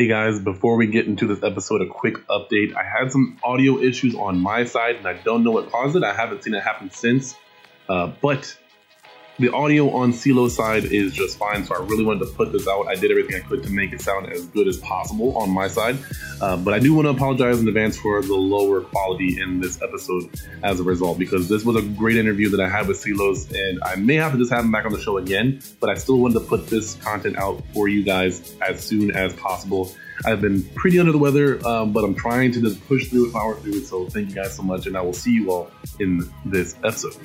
Hey guys, before we get into this episode, a quick update. I had some audio issues on my side and I don't know what caused it. I haven't seen it happen since, but the audio on CeeLo's side is just fine, so I really wanted to put this out. I did everything I could to make it sound as good as possible on my side, but I do want to apologize in advance for the lower quality in this episode as a result, because this was a great interview that I had with CeeLo's, and I may have to just have him back on the show again, but I still wanted to put this content out for you guys as soon as possible. I've been pretty under the weather, but I'm trying to just push through and power through it, so thank you guys so much, and I will see you all in this episode.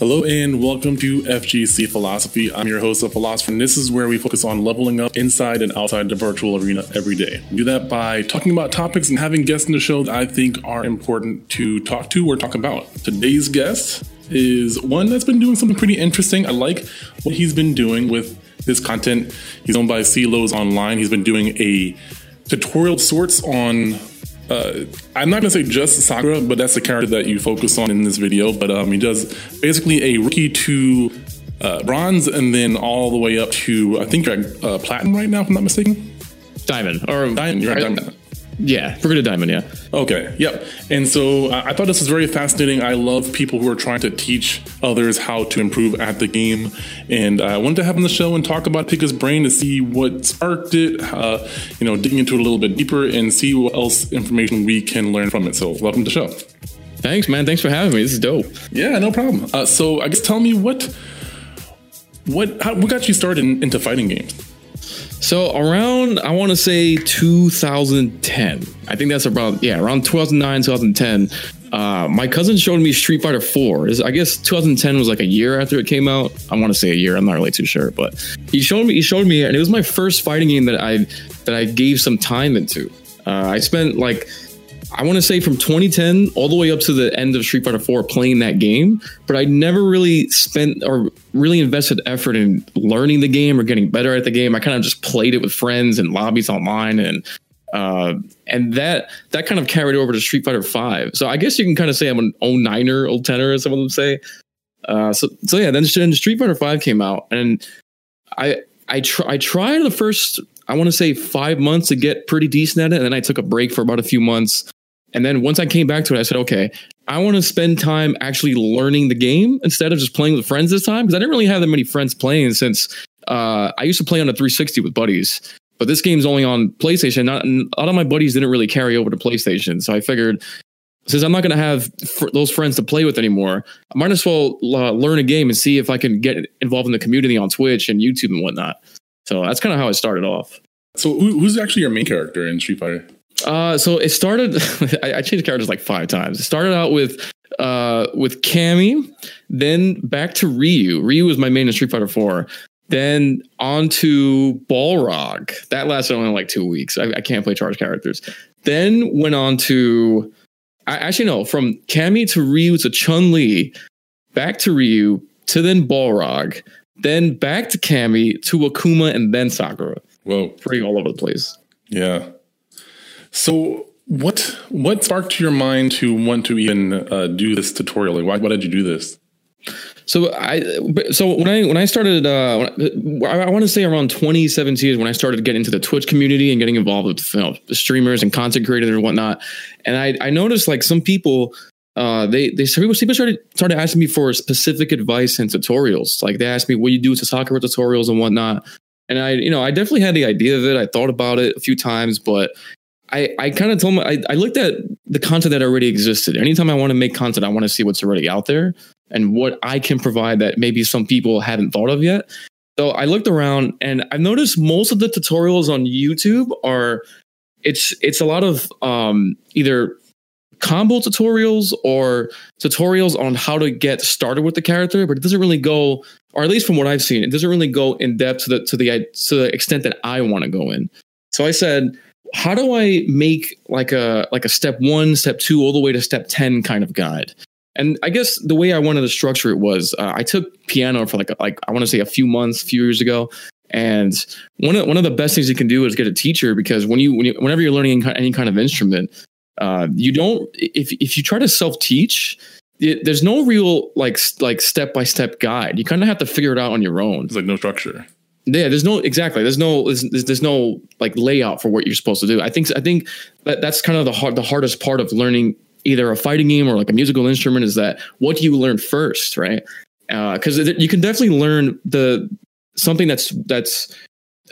Hello and welcome to FGC Philosophy. I'm your host, The Philosopher, and this is where we focus on leveling up inside and outside the virtual arena every day. We do that by talking about topics and having guests in the show that I think are important to talk to or talk about. Today's guest is one that's been doing something pretty interesting. I like what he's been doing with his content. He's owned by CeeLo's Online. He's been doing a tutorial of sorts on I'm not going to say just Sakura, but that's the character that you focus on in this video. But he does basically a rookie to bronze and then all the way up to, I think you're at platinum right now, if I'm not mistaken. Diamond. Or Diamond, you're at Diamond. Yeah, we're good at Diamond, yeah. Okay, yep. And so I thought this was very fascinating. I love people who are trying to teach others how to improve at the game. And I wanted to have him on the show and talk about, pick his brain to see what sparked it, digging into it a little bit deeper and see what else information we can learn from it. So welcome to the show. Thanks, man. Thanks for having me. This is dope. Yeah, no problem. So I guess tell me what got you started into fighting games? So around, I want to say 2010, I think that's around 2009, 2010, my cousin showed me Street Fighter 4. I guess 2010 was like a year after it came out. I want to say a year. I'm not really too sure, but he showed me and it was my first fighting game that I gave some time into. I spent like, I want to say from 2010 all the way up to the end of Street Fighter 4 playing that game, but I never really spent or really invested effort in learning the game or getting better at the game. I kind of just played it with friends and lobbies online, and that kind of carried over to Street Fighter 5. So I guess you can kind of say I'm an 09er, 010er, as some of them say. So yeah, then Street Fighter 5 came out, and I tried the first, I want to say 5 months to get pretty decent at it, and then I took a break for about a few months. And then once I came back to it, I said, okay, I want to spend time actually learning the game instead of just playing with friends this time, because I didn't really have that many friends playing since I used to play on a 360 with buddies. But this game's only on PlayStation. A lot of my buddies didn't really carry over to PlayStation. So I figured, since I'm not going to have those friends to play with anymore, I might as well learn a game and see if I can get involved in the community on Twitch and YouTube and whatnot. So that's kind of how it started off. So who's actually your main character in Street Fighter? So it started, I changed characters like 5 times. It started out with Cammy, then back to Ryu. Ryu was my main in Street Fighter 4. Then on to Balrog. That lasted only like 2 weeks. I can't play charged characters. Then went on to, from Cammy to Ryu to Chun-Li, back to Ryu, to then Balrog, then back to Cammy, to Akuma, and then Sakura. Whoa. Pretty all over the place. Yeah. So what sparked your mind to want to even do this tutorial? Like, why did you do this? So when I started, I want to say around 2017 is when I started getting into the Twitch community and getting involved with streamers and content creators and whatnot. And I noticed like some people, people started asking me for specific advice and tutorials. Like they asked me, what do you do to Sakura tutorials and whatnot. And I definitely had the idea of it. I thought about it a few times, but I kind of told them, I looked at the content that already existed. Anytime I want to make content, I want to see what's already out there and what I can provide that maybe some people haven't thought of yet. So I looked around and I noticed most of the tutorials on YouTube are, it's a lot of either combo tutorials or tutorials on how to get started with the character, but it doesn't really go, or at least from what I've seen, it doesn't really go in depth to the extent that I want to go in. So I said, how do I make like a step 1, step 2, all the way to step 10 kind of guide? And I guess the way I wanted to structure it was I took piano for like I want to say a few years ago. And one of the best things you can do is get a teacher, because whenever you're learning any kind of instrument, you don't, if you try to self-teach, there's no real like step-by-step guide. You kind of have to figure it out on your own. There's like no structure. Yeah, there's no like layout for what you're supposed to do. I think that's kind of the hardest part of learning either a fighting game or like a musical instrument, is that what do you learn first, right? Because you can definitely learn something that's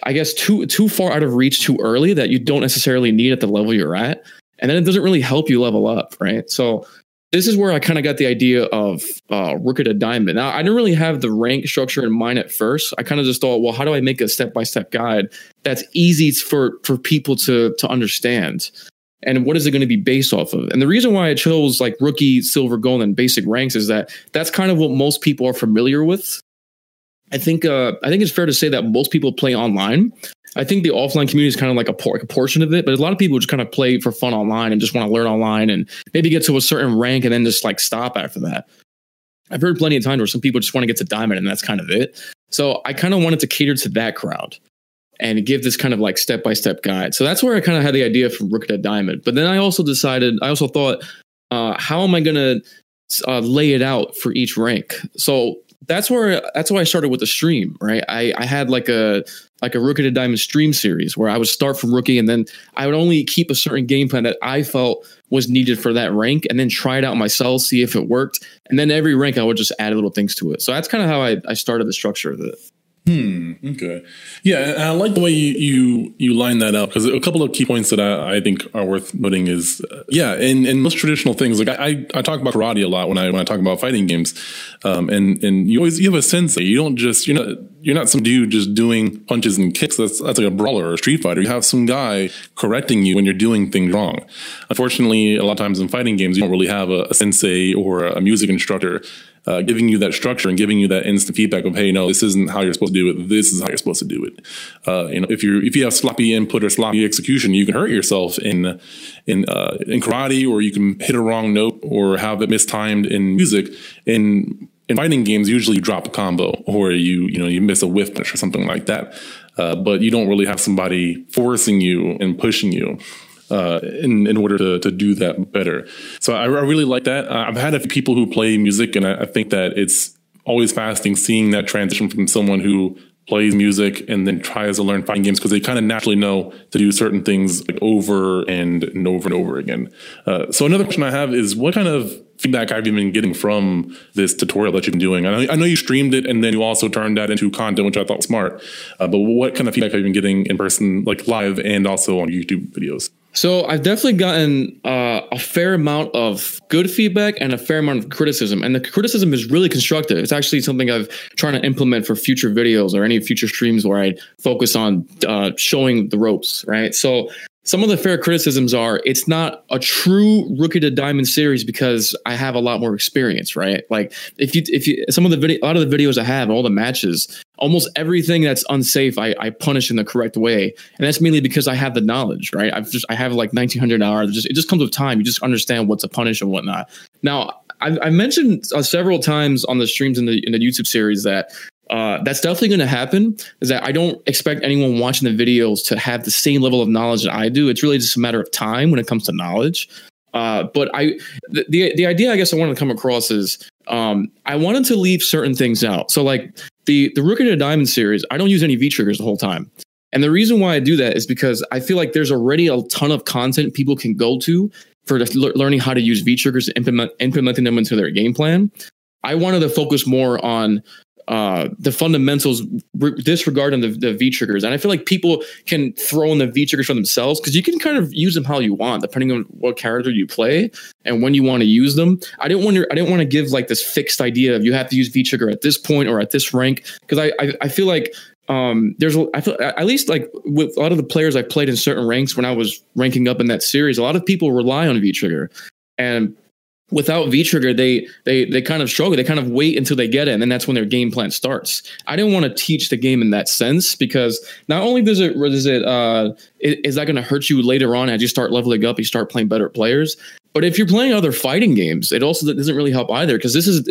I guess too far out of reach too early that you don't necessarily need at the level you're at, and then it doesn't really help you level up, right? So this is where I kind of got the idea of Rook to Diamond. Now, I didn't really have the rank structure in mind at first. I kind of just thought, well, how do I make a step-by-step guide that's easy for people to understand? And what is it going to be based off of? And the reason why I chose like rookie, silver, gold, and basic ranks is that that's kind of what most people are familiar with. I think it's fair to say that most people play online. I think the offline community is kind of like a portion of it, but a lot of people just kind of play for fun online and just want to learn online and maybe get to a certain rank and then just like stop after that. I've heard plenty of times where some people just want to get to Diamond and that's kind of it. So I kind of wanted to cater to that crowd and give this kind of like step-by-step guide. So that's where I kind of had the idea from Rook to Diamond. But then I also thought, how am I going to lay it out for each rank? So that's why I started with the stream, right? I had like a Rookie to Diamond stream series where I would start from rookie, and then I would only keep a certain game plan that I felt was needed for that rank, and then try it out myself, see if it worked, and then every rank I would just add little things to it. So that's kind of how I started the structure of it. Okay. Yeah, and I like the way you line that up, because a couple of key points that I think are worth noting is, in most traditional things, like I talk about karate a lot when I talk about fighting games, and you have a sensei. You don't just, you're not some dude just doing punches and kicks. That's like a brawler or a Street Fighter. You have some guy correcting you when you're doing things wrong. Unfortunately, a lot of times in fighting games, you don't really have a sensei or a music instructor giving you that structure and giving you that instant feedback of, hey, no, this isn't how you're supposed to do it. This is how you're supposed to do it. If you have sloppy input or sloppy execution, you can hurt yourself in karate, or you can hit a wrong note or have it mistimed in music. In fighting games, usually you drop a combo, or you miss a whiff punch or something like that. But you don't really have somebody forcing you and pushing you in order to do that better. So I really like that. I've had a few people who play music, and I think that it's always fascinating seeing that transition from someone who plays music and then tries to learn fighting games, because they kind of naturally know to do certain things like over and over again. So another question I have is, what kind of feedback have you been getting from this tutorial that you've been doing? I know you streamed it, and then you also turned that into content, which I thought was smart. But what kind of feedback have you been getting in person, like live, and also on YouTube videos? So I've definitely gotten a fair amount of good feedback and a fair amount of criticism. And the criticism is really constructive. It's actually something I've trying to implement for future videos or any future streams where I focus on showing the ropes, right? So some of the fair criticisms are, it's not a true Rookie to Diamond series because I have a lot more experience, right? Like a lot of the videos I have, all the matches, almost everything that's unsafe, I punish in the correct way. And that's mainly because I have the knowledge, right? I have like 1900 hours. It just comes with time. You just understand what to punish and whatnot. Now, I mentioned several times on the streams in the YouTube series that that's definitely going to happen, is that I don't expect anyone watching the videos to have the same level of knowledge that I do. It's really just a matter of time when it comes to knowledge. But the idea I guess I wanted to come across is I wanted to leave certain things out. So like the Rookie to Diamond series, I don't use any V-Triggers the whole time. And the reason why I do that is because I feel like there's already a ton of content people can go to for learning how to use V-Triggers and implementing them into their game plan. I wanted to focus more on the fundamentals, disregarding the V-Triggers. And I feel like people can throw in the V-Triggers for themselves, because you can kind of use them how you want, depending on what character you play and when you want to use them. I didn't want to give like this fixed idea of you have to use V-Trigger at this point or at this rank, because I feel like at least like with a lot of the players I played in certain ranks when I was ranking up in that series, a lot of people rely on V-Trigger. And without V-Trigger, they kind of struggle. They kind of wait until they get it, and then that's when their game plan starts. I didn't want to teach the game in that sense, because not only is that going to hurt you later on as you start leveling up, you start playing better players, but if you're playing other fighting games, it also doesn't really help either, because this is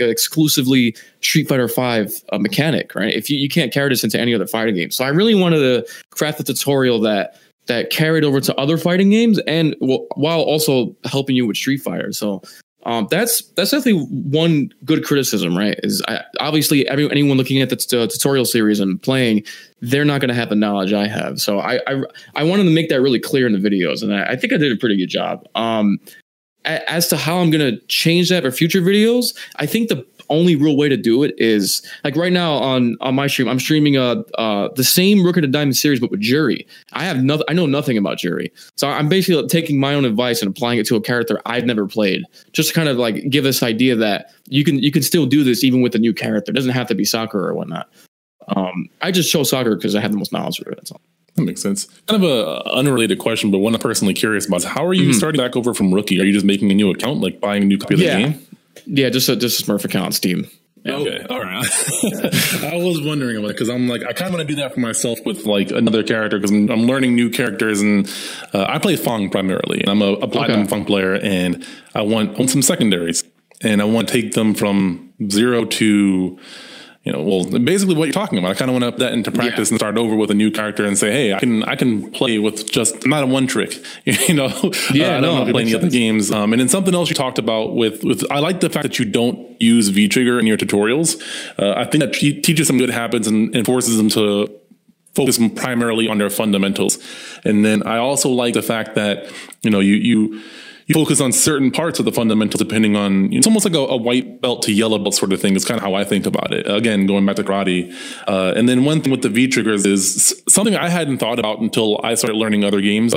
exclusively Street Fighter V mechanic, right? If you can't carry this into any other fighting game. So I really wanted to craft a tutorial that carried over to other fighting games, and while also helping you with Street Fighter. So that's definitely one good criticism, right? Is obviously anyone looking at the tutorial series and playing, they're not going to have the knowledge I have. So I wanted to make that really clear in the videos, and I think I did a pretty good job. As to how I'm going to change that for future videos, I think the only real way to do it is, like, right now on my stream, I'm streaming the same Rook of the Diamond series, but with Juri. I know nothing about Juri, so I'm basically taking my own advice and applying it to a character I've never played, just to kind of like give this idea that you can still do this even with a new character. It doesn't have to be Sakura or whatnot. I just chose Sakura because I have the most knowledge for it. That's all. That makes sense. Kind of a unrelated question, but one I'm personally curious about is, how are you starting back over from Rookie? Are you just making a new account, like buying a new copy of the game? Yeah, just a Smurf account on Steam. Yeah. Okay, all right. I was wondering about it, because I'm like, I kind of want to do that for myself with like another character, because I'm learning new characters, and I play Fong primarily, and I'm a Platinum Fong player, and I want some secondaries, and I want to take them from zero to, basically what you're talking about. I kind of want to up that into practice and start over with a new character and say, hey, I can play with just, I'm not a one trick, Yeah, I don't play any other games. And then something else you talked about with I like the fact that you don't use V-Trigger in your tutorials. I think that teaches some good habits and forces them to focus primarily on their fundamentals. And then I also like the fact that, you focus on certain parts of the fundamentals depending on, it's almost like a white belt to yellow belt sort of thing. It's kind of how I think about it. Again, going back to karate. And then one thing with the V-Triggers is something I hadn't thought about until I started learning other games,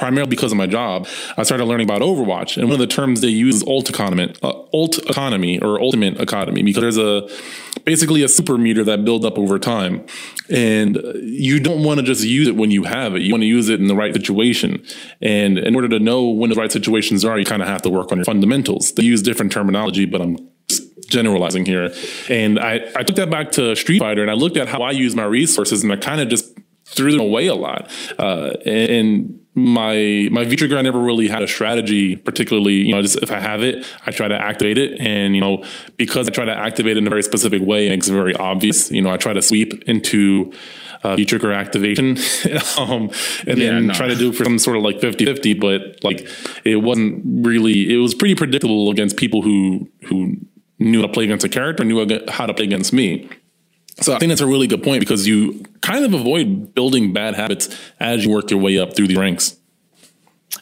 primarily because of my job. I started learning about Overwatch, and one of the terms they use is ultimate economy, because there's basically a super meter that builds up over time, and you don't want to just use it when you have it. You want to use it in the right situation, and in order to know when the right situations are, you kind of have to work on your fundamentals. They use different terminology, but I'm generalizing here, and I took that back to Street Fighter, and I looked at how I use my resources, and I kind of just threw them away a lot, and my V-Trigger, I never really had a strategy particularly, just if I have it, I try to activate it. And, because I try to activate it in a very specific way, and it's very obvious, I try to sweep into V-Trigger activation, try to do it for some sort of like 50-50, but like it was pretty predictable against people who knew how to play against a character, knew how to play against me. So I think that's a really good point, because you kind of avoid building bad habits as you work your way up through the ranks.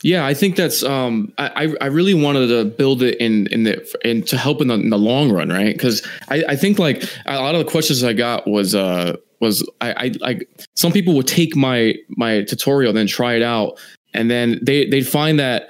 Yeah, I think that's I really wanted to build it in to help in the long run, right? Because I think like a lot of the questions I got was some people would take my tutorial, then try it out, and then they'd find that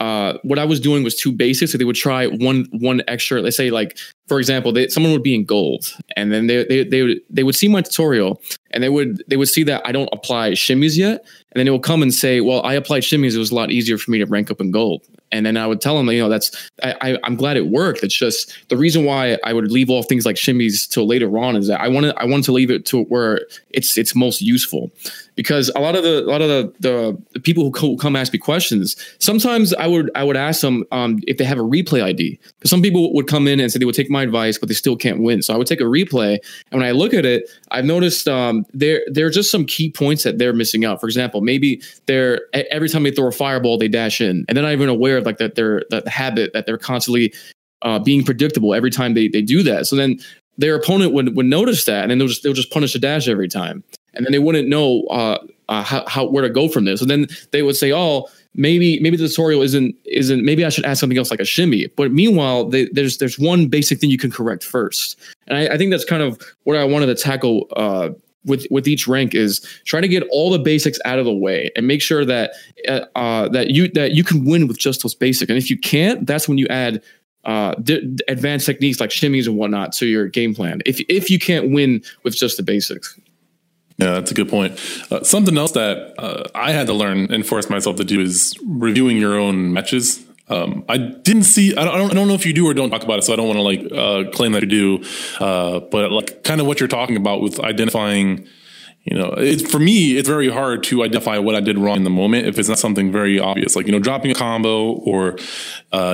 what I was doing was too basic, so they would try one extra. Let's say, like, for example, someone would be in gold, and then they would see my tutorial, and they would see that I don't apply shimmies yet, and then they will come and say, well, I applied shimmies, it was a lot easier for me to rank up in gold. And then I would tell them, that's I'm glad it worked. It's just the reason why I would leave off things like shimmies till later on is that I wanted to leave it to where it's most useful, because a lot of the people who come ask me questions, sometimes I would ask them if they have a replay ID, because some people would come in and say they would take my advice, but they still can't win. So I would take a replay, and when I look at it, I've noticed there are just some key points that they're missing out. For example, maybe every time they throw a fireball, they dash in, and they're not even aware. Like that, the habit that they're constantly being predictable every time they do that. So then their opponent would notice that, and then they'll just punish the dash every time, and then they wouldn't know where to go from this. And then they would say, "Oh, maybe the tutorial isn't. Maybe I should add something else like a shimmy." But meanwhile, there's one basic thing you can correct first, and I think that's kind of what I wanted to tackle with each rank, is trying to get all the basics out of the way and make sure that that you can win with just those basic. And if you can't, that's when you add advanced techniques like shimmies and whatnot to your game plan, if you can't win with just the basics. Yeah, that's a good point. Something else that I had to learn and force myself to do is reviewing your own matches. I don't know if you do or don't talk about it, so I don't want to like claim that you do. But like kind of what you're talking about with identifying, you know, it's, for me, it's very hard to identify what I did wrong in the moment if it's not something very obvious, like, you know, dropping a combo or,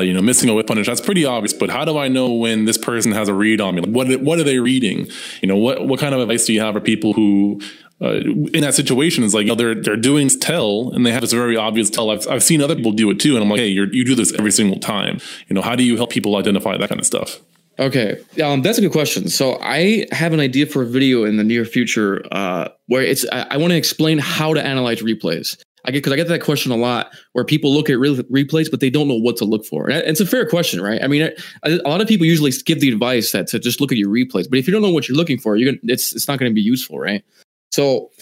you know, missing a whip punish. That's pretty obvious. But how do I know when this person has a read on me? Like, what are they reading? You know, what kind of advice do you have for people who, in that situation is like, you know, they're doing tell and they have this very obvious tell. I've seen other people do it too. And I'm like, hey, you do this every single time. You know, how do you help people identify that kind of stuff? Okay. That's a good question. So I have an idea for a video in the near future, where it's, I want to explain how to analyze replays. Because I get that question a lot where people look at replays, but they don't know what to look for. And it's a fair question, right? I mean, a lot of people usually give the advice that to just look at your replays, but if you don't know what you're looking for, it's not going to be useful, right? So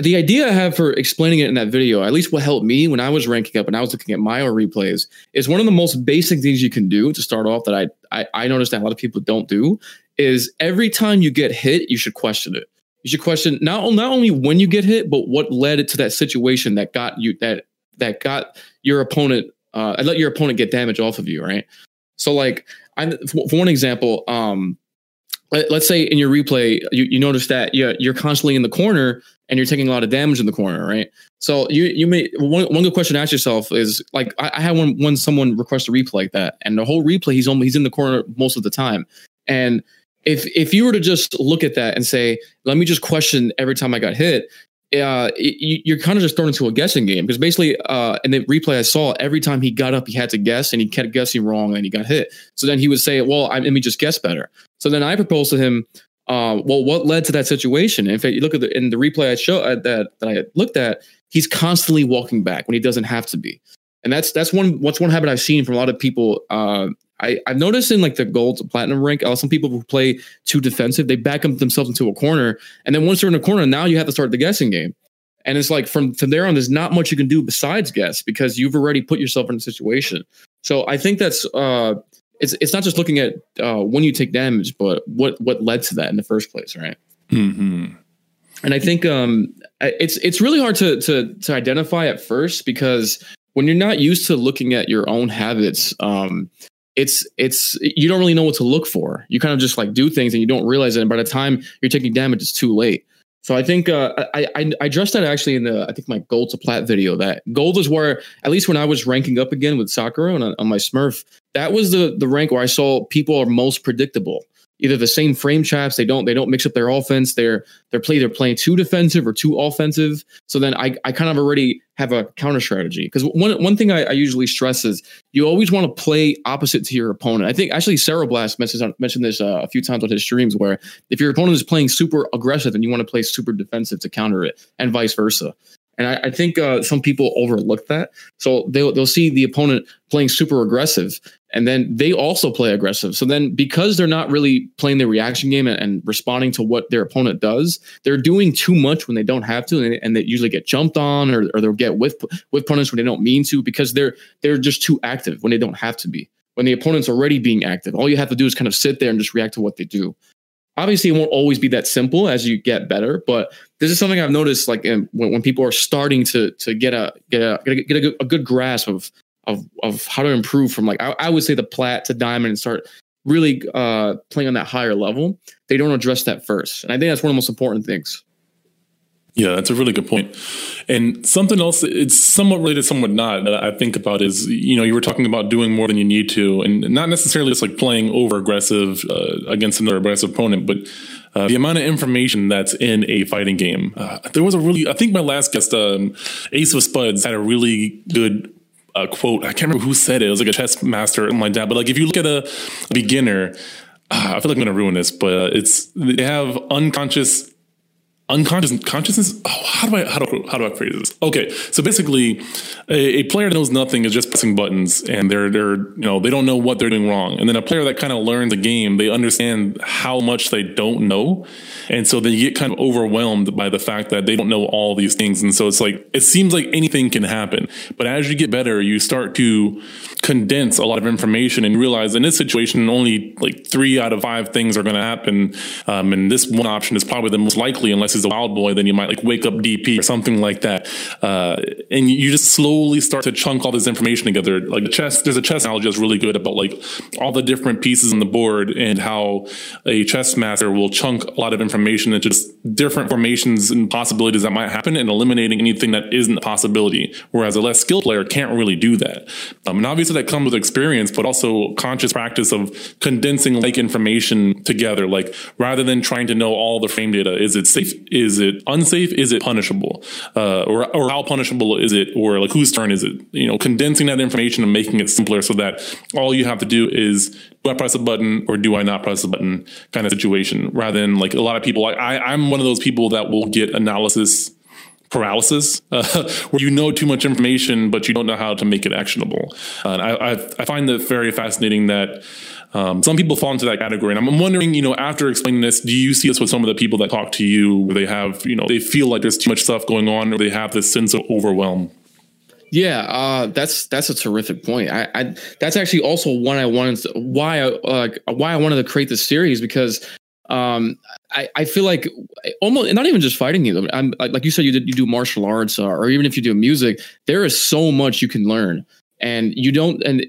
the idea I have for explaining it in that video, at least what helped me when I was ranking up and I was looking at my own replays, is one of the most basic things you can do to start off that I noticed that a lot of people don't do is every time you get hit, you should question it. You should question not only when you get hit, but what led it to that situation that got you that got your opponent, let your opponent get damage off of you, right? So like, for one example, let's say in your replay, you notice that you're constantly in the corner and you're taking a lot of damage in the corner, right? So you may one good question to ask yourself is like, I had when someone requests a replay like that, and the whole replay he's in the corner most of the time. And if you were to just look at that and say, let me just question every time I got hit, you're kind of just thrown into a guessing game because basically in the replay I saw, every time he got up, he had to guess and he kept guessing wrong and he got hit. So then he would say, well, let me just guess better. So then I proposed to him, well, what led to that situation? And if you look at in the replay I show that I looked at, he's constantly walking back when he doesn't have to be. And that's one habit I've seen from a lot of people. I've noticed in like the gold to platinum rank, some people who play too defensive, they back up themselves into a corner. And then once they're in a corner, now you have to start the guessing game. And it's like from there on, there's not much you can do besides guess because you've already put yourself in a situation. So I think that's it's not just looking at when you take damage, but what led to that in the first place, right? Mm-hmm. And I think it's really hard to identify at first because when you're not used to looking at your own habits, it's you don't really know what to look for. You kind of just like do things and you don't realize it. And by the time you're taking damage, it's too late. So I think I addressed that actually in the, I think my gold to plat video, that gold is where, at least when I was ranking up again with Sakura on my Smurf, that was the rank where I saw people are most predictable. Either the same frame traps, they don't mix up their offense. They're playing too defensive or too offensive. So then I kind of already have a counter strategy because one thing I usually stress is you always want to play opposite to your opponent. I think actually Ceroblast mentioned this a few times on his streams, where if your opponent is playing super aggressive and you want to play super defensive to counter it, and vice versa. And I think some people overlook that. So they'll see the opponent playing super aggressive, and then they also play aggressive. So then because they're not really playing the reaction game and responding to what their opponent does, they're doing too much when they don't have to, and they usually get jumped on or they'll get whiff punish when they don't mean to because they're just too active when they don't have to be. When the opponent's already being active, all you have to do is kind of sit there and just react to what they do. Obviously, it won't always be that simple as you get better, but this is something I've noticed. Like when people are starting to get a good grasp of how to improve from like I would say the plat to diamond and start really playing on that higher level. They don't address that first, and I think that's one of the most important things. Yeah, that's a really good point. And something else, it's somewhat related, somewhat not, that I think about is, you know, you were talking about doing more than you need to, and not necessarily just like playing over aggressive against another aggressive opponent, but the amount of information that's in a fighting game. There was a really, I think my last guest, Ace of Spuds, had a really good quote. I can't remember who said it. It was like a chess master and like that. But like if you look at a beginner, I feel like I'm going to ruin this, but they have unconscious consciousness. Oh, how do I phrase this? Okay, so basically, a player that knows nothing is just pressing buttons, and they're you know, they don't know what they're doing wrong. And then a player that kind of learns a game, they understand how much they don't know, and so they get kind of overwhelmed by the fact that they don't know all these things. And so it's like it seems like anything can happen. But as you get better, you start to condense a lot of information and realize in this situation only like 3 out of 5 things are going to happen, and this one option is probably the most likely unless is a wild boy, then you might like wake up DP or something like that. And you just slowly start to chunk all this information together. Like chess, there's a chess analogy that's really good about like all the different pieces on the board and how a chess master will chunk a lot of information into just different formations and possibilities that might happen and eliminating anything that isn't a possibility. Whereas a less skilled player can't really do that. And obviously that comes with experience, but also conscious practice of condensing like information together. Like rather than trying to know all the frame data, is it safe? Is it unsafe? Is it punishable? Or how punishable is it? Or like whose turn is it? You know, condensing that information and making it simpler so that all you have to do is, do I press a button or do I not press a button kind of situation, rather than like a lot of people, I'm one of those people that will get analysis paralysis, where you know too much information, but you don't know how to make it actionable. And I find that very fascinating that some people fall into that category. And I'm wondering, you know, after explaining this, do you see this with some of the people that talk to you, where they have, you know, they feel like there's too much stuff going on, or they have this sense of overwhelm? Yeah, that's a terrific point. I that's actually also one I wanted to, why I wanted to create this series, because I feel like almost not even just fighting either. I'm like you said, you do martial arts, or even if you do music, there is so much you can learn, and you don't. And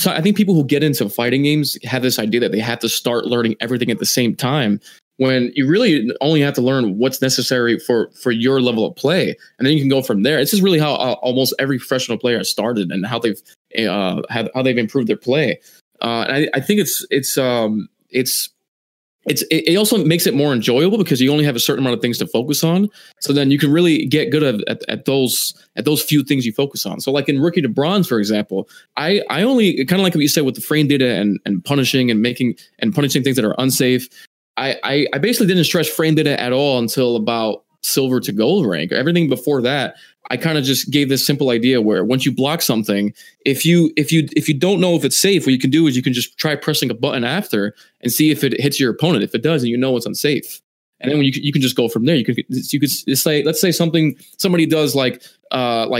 so I think people who get into fighting games have this idea that they have to start learning everything at the same time, when you really only have to learn what's necessary for your level of play, and then you can go from there. This is really how almost every professional player has started, and how they've improved their play. And I think it also makes it more enjoyable, because you only have a certain amount of things to focus on. So then you can really get good at those few things you focus on. So like in Rookie to Bronze, for example, I only kind of like what you said with the frame data and punishing and making and punishing things that are unsafe. I basically didn't stress frame data at all until about silver to gold rank. Everything before that, I kind of just gave this simple idea where once you block something, if you don't know if it's safe, what you can do is you can just try pressing a button after and see if it hits your opponent. If it does, and you know it's unsafe, and then when you can just go from there. You could say, let's say somebody does like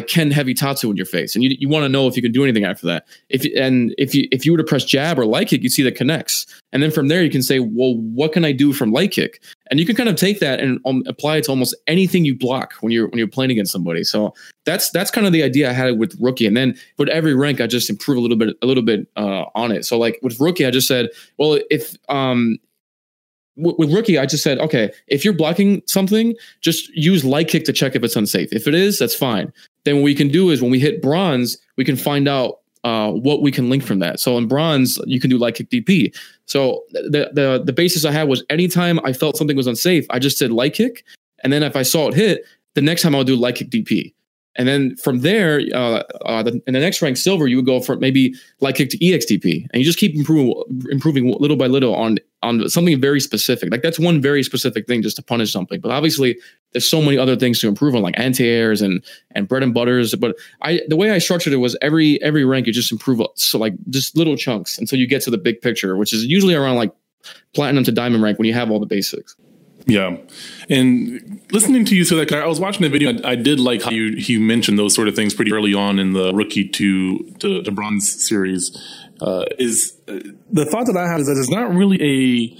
Ken Heavy Tatsu in your face, and you want to know if you can do anything after that. If you were to press jab or light kick, you see that connects, and then from there you can say, well, what can I do from light kick? And you can kind of take that and apply it to almost anything you block when you're playing against somebody. So that's kind of the idea I had with Rookie, and then with every rank I just improve a little bit on it. So like with Rookie, I just said, well, if with Rookie, I just said, okay, if you're blocking something, just use light kick to check if it's unsafe. If it is, that's fine. Then what we can do is when we hit Bronze, we can find out what we can link from that. So in Bronze, you can do light kick DP. So the basis I had was anytime I felt something was unsafe, I just did light kick. And then if I saw it hit, the next time I'll do light kick DP. And then from there, in the next rank, Silver, you would go from maybe light kick to EXDP, and you just keep improving little by little on something very specific. Like that's one very specific thing, just to punish something. But obviously, there's so many other things to improve on, like anti-airs and bread and butters. But the way I structured it was every rank you just improve, so like just little chunks until you get to the big picture, which is usually around like platinum to diamond rank when you have all the basics. Yeah. And listening to you, so like I was watching the video, I did like how you mentioned those sort of things pretty early on in the Rookie to Bronze series. Is the thought that I have is that it's not really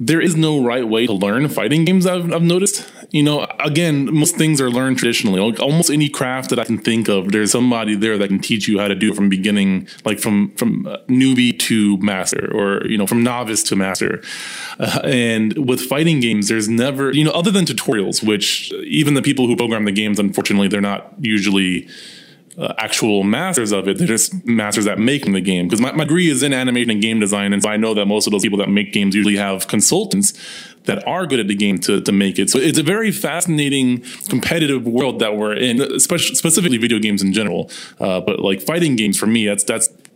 there is no right way to learn fighting games. I've noticed, you know, again, most things are learned traditionally. Almost any craft that I can think of, there's somebody there that can teach you how to do it from beginning, like from newbie to master, or, you know, from novice to master. And with fighting games, there's never, you know, other than tutorials, which even the people who program the games, unfortunately, they're not usually actual masters of it. They're just masters at making the game. Because my degree is in animation and game design, and so I know that most of those people that make games usually have consultants that are good at the game to make it. So it's a very fascinating competitive world that we're in, especially specifically video games in general. But like fighting games for me, that's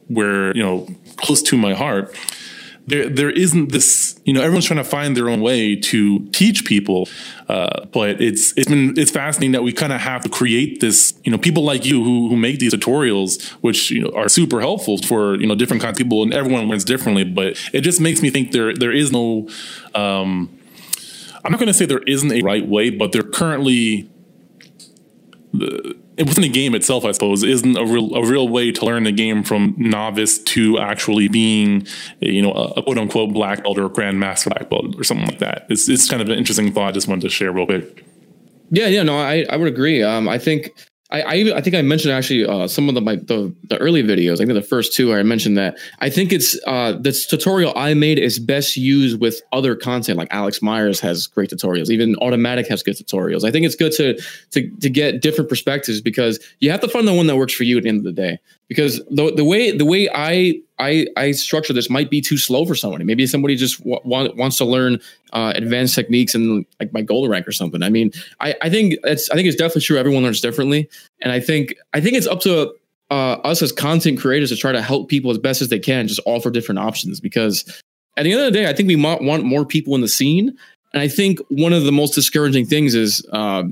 where, you know, close to my heart. There isn't this, you know, everyone's trying to find their own way to teach people, but it's fascinating that we kind of have to create this, you know, people like you who make these tutorials, which, you know, are super helpful for, you know, different kinds of people, and everyone learns differently. But it just makes me think there is no, I'm not going to say there isn't a right way, but there currently within the game itself, I suppose, isn't a real way to learn the game from novice to actually being, you know, a quote unquote black belt or grandmaster black belt or something like that. It's kind of an interesting thought. I just wanted to share real quick. Yeah, no, I would agree. I think I mentioned actually some of the early videos. I think the first two I mentioned that. I think it's this tutorial I made is best used with other content. Like Alex Myers has great tutorials. Even Automatic has good tutorials. I think it's good to get different perspectives, because you have to find the one that works for you at the end of the day. Because the way I structure this might be too slow for somebody. Maybe somebody just wants to learn advanced techniques and like my gold rank or something. I mean, I think it's definitely true. Everyone learns differently, and I think it's up to us as content creators to try to help people as best as they can, just offer different options. Because at the end of the day, I think we want more people in the scene, and I think one of the most discouraging things is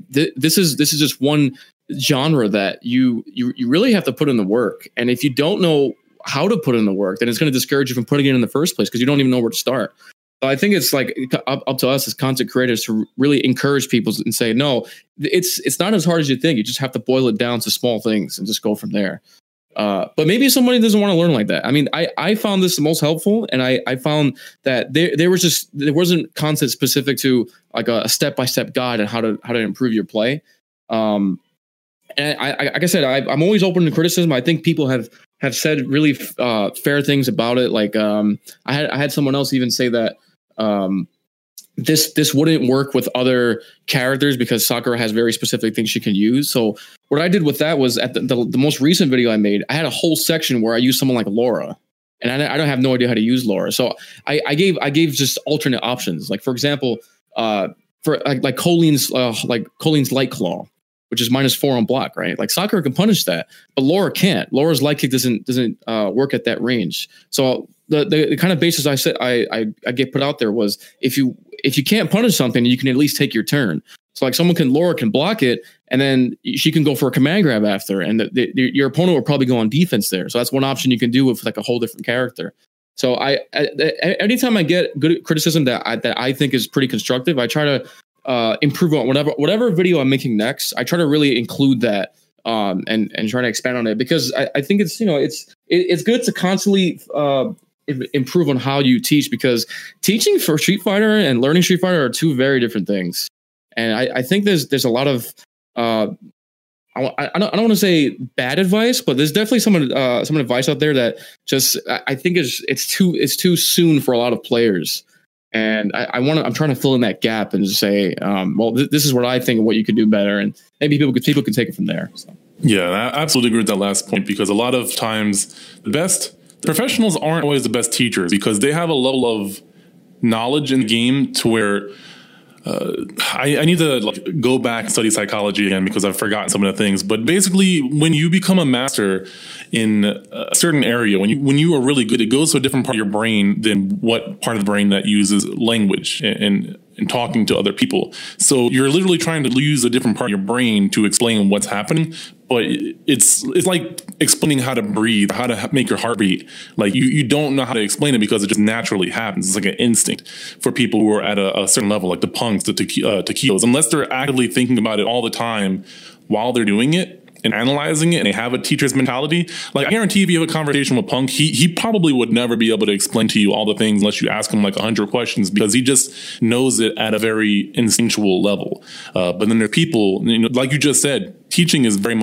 this is just one genre that you really have to put in the work, and if you don't know how to put in the work, then it's going to discourage you from putting it in the first place, because you don't even know where to start. So I think it's like up to us as content creators to really encourage people and say, no, it's not as hard as you think. You just have to boil it down to small things and just go from there. But maybe somebody doesn't want to learn like that. I mean, I found this the most helpful, and I found that there wasn't content specific to like a step-by-step guide on how to improve your play. And like I said, I'm always open to criticism. I think people have said really fair things about it. Like I had someone else even say that this wouldn't work with other characters because Sakura has very specific things she can use. So what I did with that was at the most recent video I made, I had a whole section where I used someone like Laura, and I don't have no idea how to use Laura. So I gave just alternate options. Like for example, for Colleen's Light Claw, which is -4 on block, right? Like Sakura can punish that, but Laura can't. Laura's light kick doesn't work at that range. So the kind of basis I said I get put out there was if you can't punish something, you can at least take your turn. So like Laura can block it, and then she can go for a command grab after, and your opponent will probably go on defense there. So that's one option you can do with like a whole different character. So I anytime I get good criticism that I think is pretty constructive, I try to improve on whatever video I'm making next. I try to really include that and try to expand on it, because I think it's, you know, it's good to constantly improve on how you teach, because teaching for Street Fighter and learning Street Fighter are two very different things. And I think there's a lot of I don't want to say bad advice, but there's definitely some advice out there that just I think is it's too soon for a lot of players. And I'm trying to fill in that gap and just say, this is what I think and what you could do better. And maybe people can take it from there. So. Yeah, I absolutely agree with that last point, because a lot of times the professionals aren't always the best teachers, because they have a level of knowledge in the game to where I need to like, go back and study psychology again, because I've forgotten some of the things. But basically, when you become a master in a certain area, when you are really good, it goes to a different part of your brain than what part of the brain that uses language and talking to other people. So you're literally trying to use a different part of your brain to explain what's happening. But it's like explaining how to breathe, how to make your heart beat. Like you don't know how to explain it, because it just naturally happens. It's like an instinct for people who are at a certain level, like the punks, the taquitos, unless they're actively thinking about it all the time while they're doing it and analyzing it, and they have a teacher's mentality. Like I guarantee if you have a conversation with Punk, he probably would never be able to explain to you all the things unless you ask him like 100 questions, because he just knows it at a very instinctual level. But then there are people, you know, like you just said, teaching is very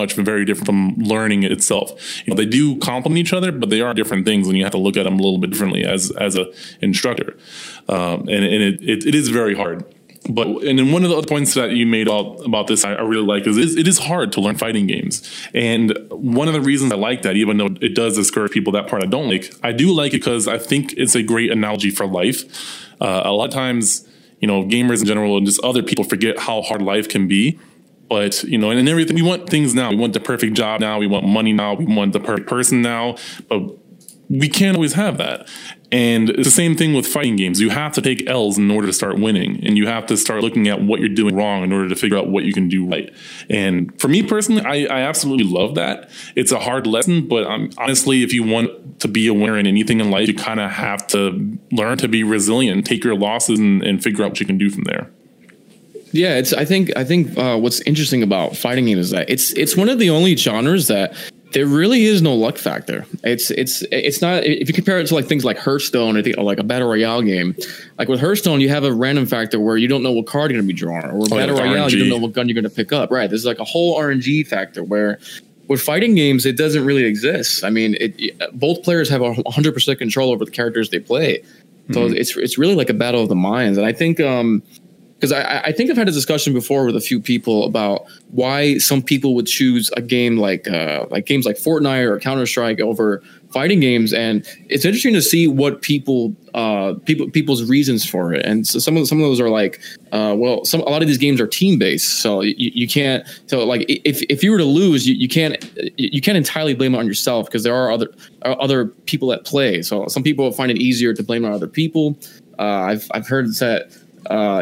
different from learning itself. You know, they do complement each other, but they are different things, and you have to look at them a little bit differently as a instructor. And it is very hard. But and then one of the other points that you made about this I really like is it is hard to learn fighting games. And one of the reasons I like that, even though it does discourage people, that part I don't like, I do like it because I think it's a great analogy for life. A lot of times, you know, gamers in general and just other people forget how hard life can be. But, you know, and everything, we want things now. We want the perfect job now. We want money now. We want the perfect person now. But we can't always have that. And it's the same thing with fighting games. You have to take L's in order to start winning. And you have to start looking at what you're doing wrong in order to figure out what you can do right. And for me personally, I absolutely love that. It's a hard lesson, but honestly, if you want to be a winner in anything in life, you kind of have to learn to be resilient, take your losses, and figure out what you can do from there. Yeah, it's. I think what's interesting about fighting game is that it's one of the only genres that there really is no luck factor. It's not, if you compare it to like things like Hearthstone or like a battle royale game. Like with Hearthstone, you have a random factor where you don't know what card you're going to be drawn, or with battle royale, you don't know what gun you're going to pick up. Right? There's like a whole RNG factor where. With fighting games, it doesn't really exist. I mean, both players have 100% control over the characters they play, so it's really like a battle of the minds. And I think because I think I've had a discussion before with a few people about why some people would choose a game like games like Fortnite or Counter-Strike over fighting games, and it's interesting to see what people's reasons for it. And so some of those are like, a lot of these games are team based, so you can't. So like if you were to lose, you can't entirely blame it on yourself, because there are other people at play. So some people find it easier to blame it on other people. I've heard that.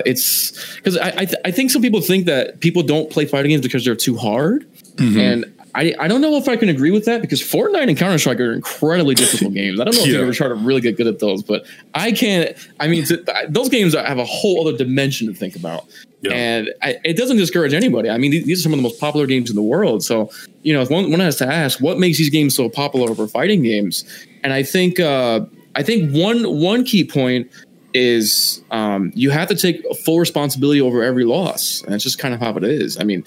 It's because I think some people think that people don't play fighting games because they're too hard, and I don't know if I can agree with that, because Fortnite and Counter-Strike are incredibly difficult games. I don't know if you ever try to really get good at those, but I can't. I mean, those games have a whole other dimension to think about, and it doesn't discourage anybody. I mean, these are some of the most popular games in the world. So, you know, one has to ask, what makes these games so popular over fighting games? And I think one key point is you have to take full responsibility over every loss, and that's just kind of how it is. I mean,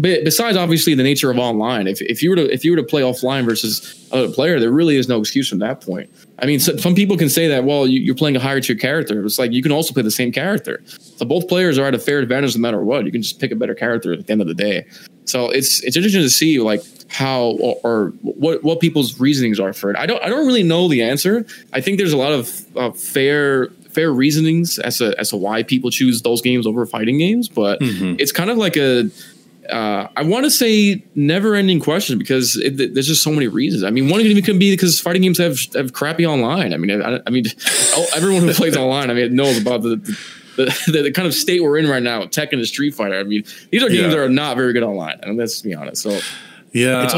besides obviously the nature of online, if you were to play offline versus another player, there really is no excuse from that point. I mean, some people can say that, well, you're playing a higher tier character. It's like you can also play the same character, so both players are at a fair advantage no matter what. You can just pick a better character at the end of the day. So it's interesting to see like how or what people's reasonings are for it. I don't really know the answer. I think there's a lot of fair reasonings as to why people choose those games over fighting games, but it's kind of like a I want to say never-ending question, because there's just so many reasons. I mean, one of them could be because fighting games have crappy online. I mean, I mean, everyone who plays online, I mean, knows about the kind of state we're in right now with Tekken and Street Fighter. I mean, these are games that are not very good online. I mean, let's be honest. So yeah,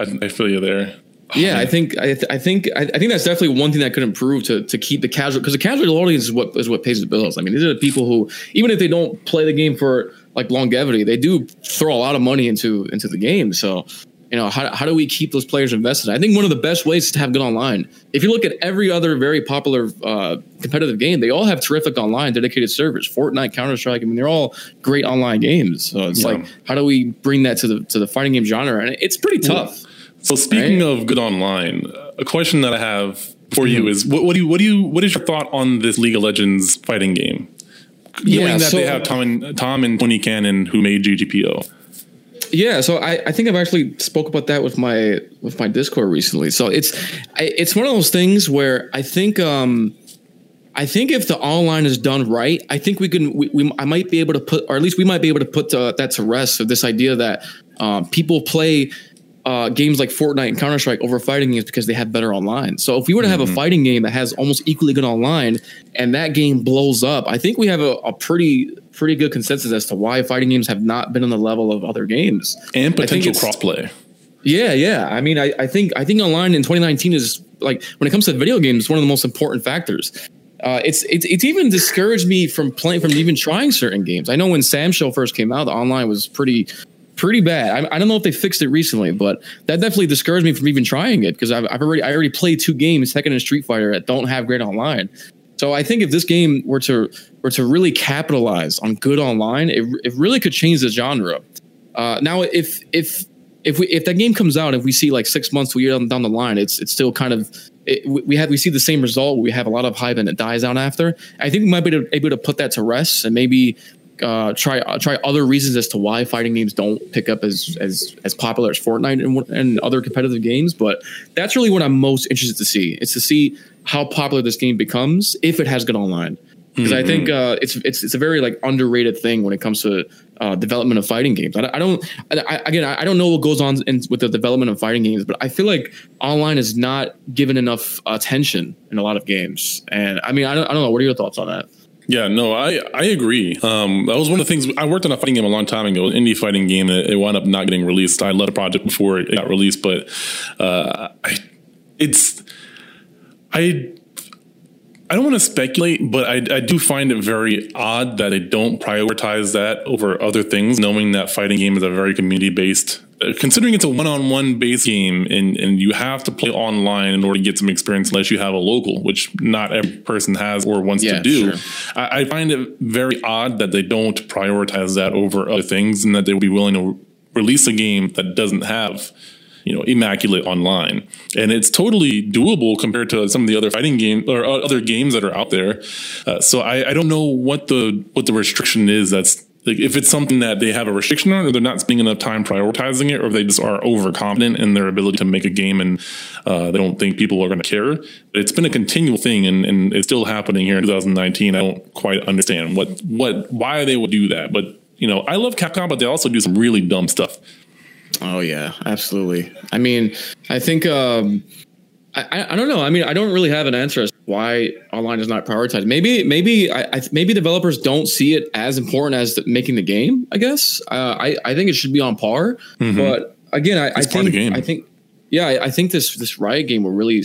I feel you there. Yeah, I think that's definitely one thing that could improve to keep the casual, because the casual audience is what pays the bills. I mean, these are the people who, even if they don't play the game for like longevity, they do throw a lot of money into the game. So, you know, how do we keep those players invested? I think one of the best ways to have good online. If you look at every other very popular competitive game, they all have terrific online dedicated servers. Fortnite, Counter-Strike, I mean, they're all great online games. So it's like, how do we bring that to the fighting game genre? And it's pretty tough. Yeah. So speaking of good online, a question that I have for you is, what is your thought on this League of Legends fighting game? Knowing that they have Tom and Tony Cannon, who made GGPO. Yeah, so I think I've actually spoke about that with my Discord recently. So it's one of those things where I think if the online is done right, I think we might be able to put that to rest, of this idea that people play games like Fortnite and Counter-Strike over fighting games because they have better online. So if we were to have a fighting game that has almost equally good online, and that game blows up, I think we have a pretty good consensus as to why fighting games have not been on the level of other games. And potential crossplay. Yeah. I mean, I think online in 2019 is, like, when it comes to video games, one of the most important factors. It's even discouraged me from even trying certain games. I know when SamSho first came out, the online was pretty bad. I don't know if they fixed it recently, but that definitely discouraged me from even trying it, because I already played two games, Tekken and Street Fighter, that don't have great online. So I think if this game were to really capitalize on good online, it really could change the genre. Now, if that game comes out, if we see like 6 months, we get down the line, it's still kind of we see the same result. We have a lot of hype and it dies out after. I think we might be able to put that to rest, and maybe try other reasons as to why fighting games don't pick up as popular as Fortnite and other competitive games. But that's really what I'm most interested to see. It's to see how popular this game becomes if it has good online, because I think it's a very like underrated thing when it comes to development of fighting games. I don't know what goes on with the development of fighting games, but I feel like online is not given enough attention in a lot of games. And I mean, I don't know. What are your thoughts on that? Yeah, no, I agree. That was one of the things. I worked on a fighting game a long time ago, an indie fighting game, and it wound up not getting released. I led a project before it got released, but I don't want to speculate, but I do find it very odd that they don't prioritize that over other things, knowing that fighting game is a very community-based, considering it's a one-on-one based game, and you have to play online in order to get some experience unless you have a local, which not every person has or wants to do. Sure. I find it very odd that they don't prioritize that over other things, and that they would be willing to release a game that doesn't have, you know, immaculate online. And it's totally doable compared to some of the other fighting games or other games that are out there. So I don't know what the restriction is. That's like, if it's something that they have a restriction on, or they're not spending enough time prioritizing it, or they just are overconfident in their ability to make a game and they don't think people are going to care. It's been a continual thing, and it's still happening here in 2019. I don't quite understand why they would do that. But, you know, I love Capcom, but they also do some really dumb stuff. Oh, yeah, absolutely. I mean, I think I don't know. I mean, I don't really have an answer as to why online is not prioritized. Maybe developers don't see it as important as making the game, I guess. I think it should be on par. Mm-hmm. But again, I think this Riot game will really,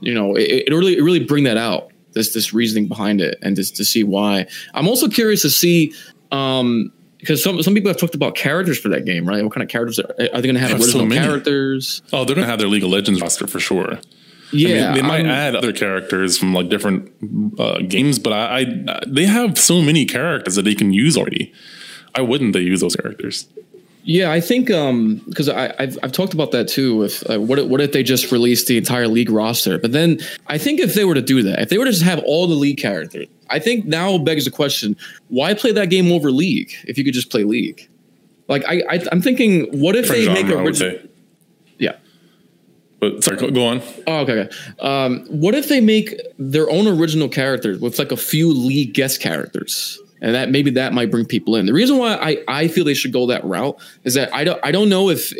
you know, it really bring that out. This reasoning behind it, and just to see why. I'm also curious to see, because some people have talked about characters for that game, right? What kind of characters are they going to have? Original characters? Oh, they're going to have their League of Legends roster for sure. Yeah, I mean, they might add other characters from like different games, but they have so many characters that they can use already. Why wouldn't they use those characters? Yeah, I think because I've talked about that too. With what if they just released the entire league roster? But then I think if they were to do that, if they were to just have all the league characters, I think now begs the question: why play that game over league if you could just play league? Like I'm thinking, what if they make original? Yeah, but sorry, go on. Oh, okay. What if they make their own original characters with like a few league guest characters? And that maybe that might bring people in. The reason why I feel they should go that route is that I don't know if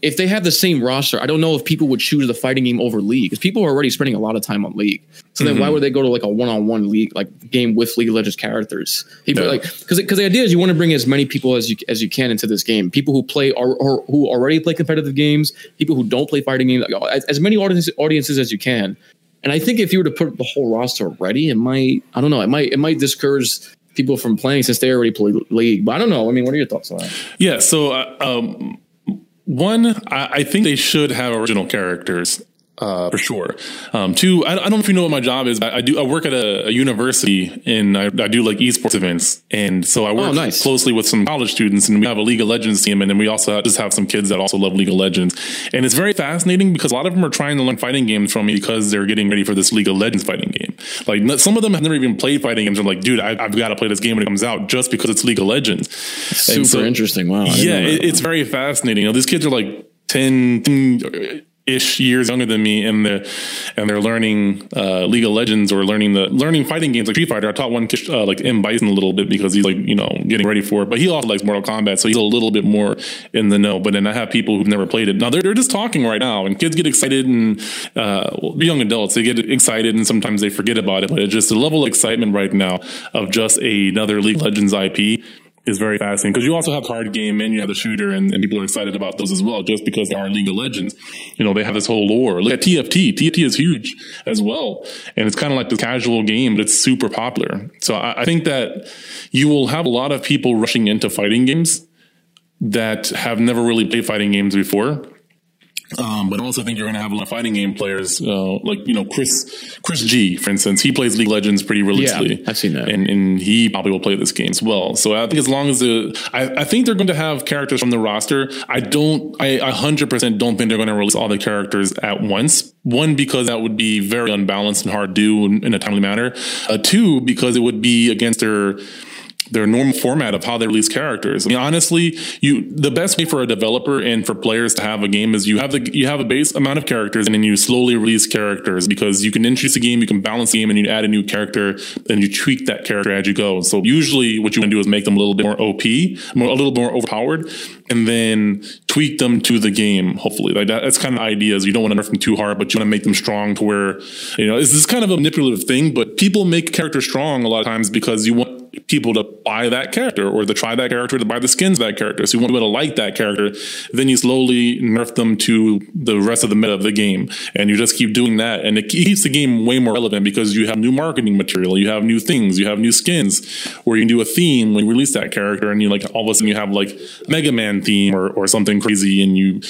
they have the same roster, I don't know if people would choose the fighting game over league, because people are already spending a lot of time on league. So then why would they go to like a one-on-one league, like game with League of Legends characters? People like, because the idea is you want to bring as many people as you can into this game. People who play or who already play competitive games, people who don't play fighting games, like, as many audiences as you can. And I think if you were to put the whole roster already, it might discourage people from playing since they already play league. But I don't know. I mean, what are your thoughts on that? Yeah. So, one, I think they should have original characters, for sure. Two, I don't know if you know what my job is, but I work at a university, and I do like esports events. And so I work closely with some college students, and we have a League of Legends team. And then we also have some kids that also love League of Legends. And it's very fascinating because a lot of them are trying to learn fighting games from me because they're getting ready for this League of Legends fighting game. Like some of them have never even played fighting games. I'm like, dude, I've got to play this game when it comes out just because it's League of Legends. Super interesting. Wow. Yeah. It's very fascinating. You know, these kids are like 10-ish years younger than me, and they're learning League of Legends, or learning fighting games like Street Fighter. I taught one kid like M. Bison a little bit because he's like, you know, getting ready for it, but he also likes Mortal Kombat, so he's a little bit more in the know. But then I have people who've never played it. Now they're just talking right now, and kids get excited, and young adults, they get excited, and sometimes they forget about it. But it's just the level of excitement right now of just another League of Legends IP is very fascinating, because you also have card game and you have the shooter, and people are excited about those as well, just because they are League of Legends. You know, they have this whole lore. Look at TFT. TFT is huge as well. And it's kind of like this casual game, but it's super popular. So I think that you will have a lot of people rushing into fighting games that have never really played fighting games before. But also I think you're going to have a lot of fighting game players, like, you know, Chris G, for instance. He plays League of Legends pretty religiously. Yeah, I've seen that. And he probably will play this game as well. So I think as long as I think they're going to have characters from the roster. I 100% don't think they're going to release all the characters at once. One, because that would be very unbalanced and hard to do in a timely manner. Two, because it would be against their normal format of how they release characters. I mean, honestly, the best way for a developer and for players to have a game is you have a base amount of characters, and then you slowly release characters, because you can introduce a game, you can balance the game, and you add a new character, and you tweak that character as you go. So usually what you want to do is make them a little bit more OP, a little more overpowered, and then tweak them to the game, hopefully. Like that's kind of the idea, is you don't want to nerf them too hard, but you want to make them strong to where, you know, this is kind of a manipulative thing, but people make characters strong a lot of times because you want people to buy that character or to try that character, to buy the skins of that character. So you want people to like that character. Then you slowly nerf them to the rest of the meta of the game. And you just keep doing that. And it keeps the game way more relevant because you have new marketing material. You have new things. You have new skins where you can do a theme when you release that character. And you like all of a sudden you have like Mega Man theme or something crazy. And you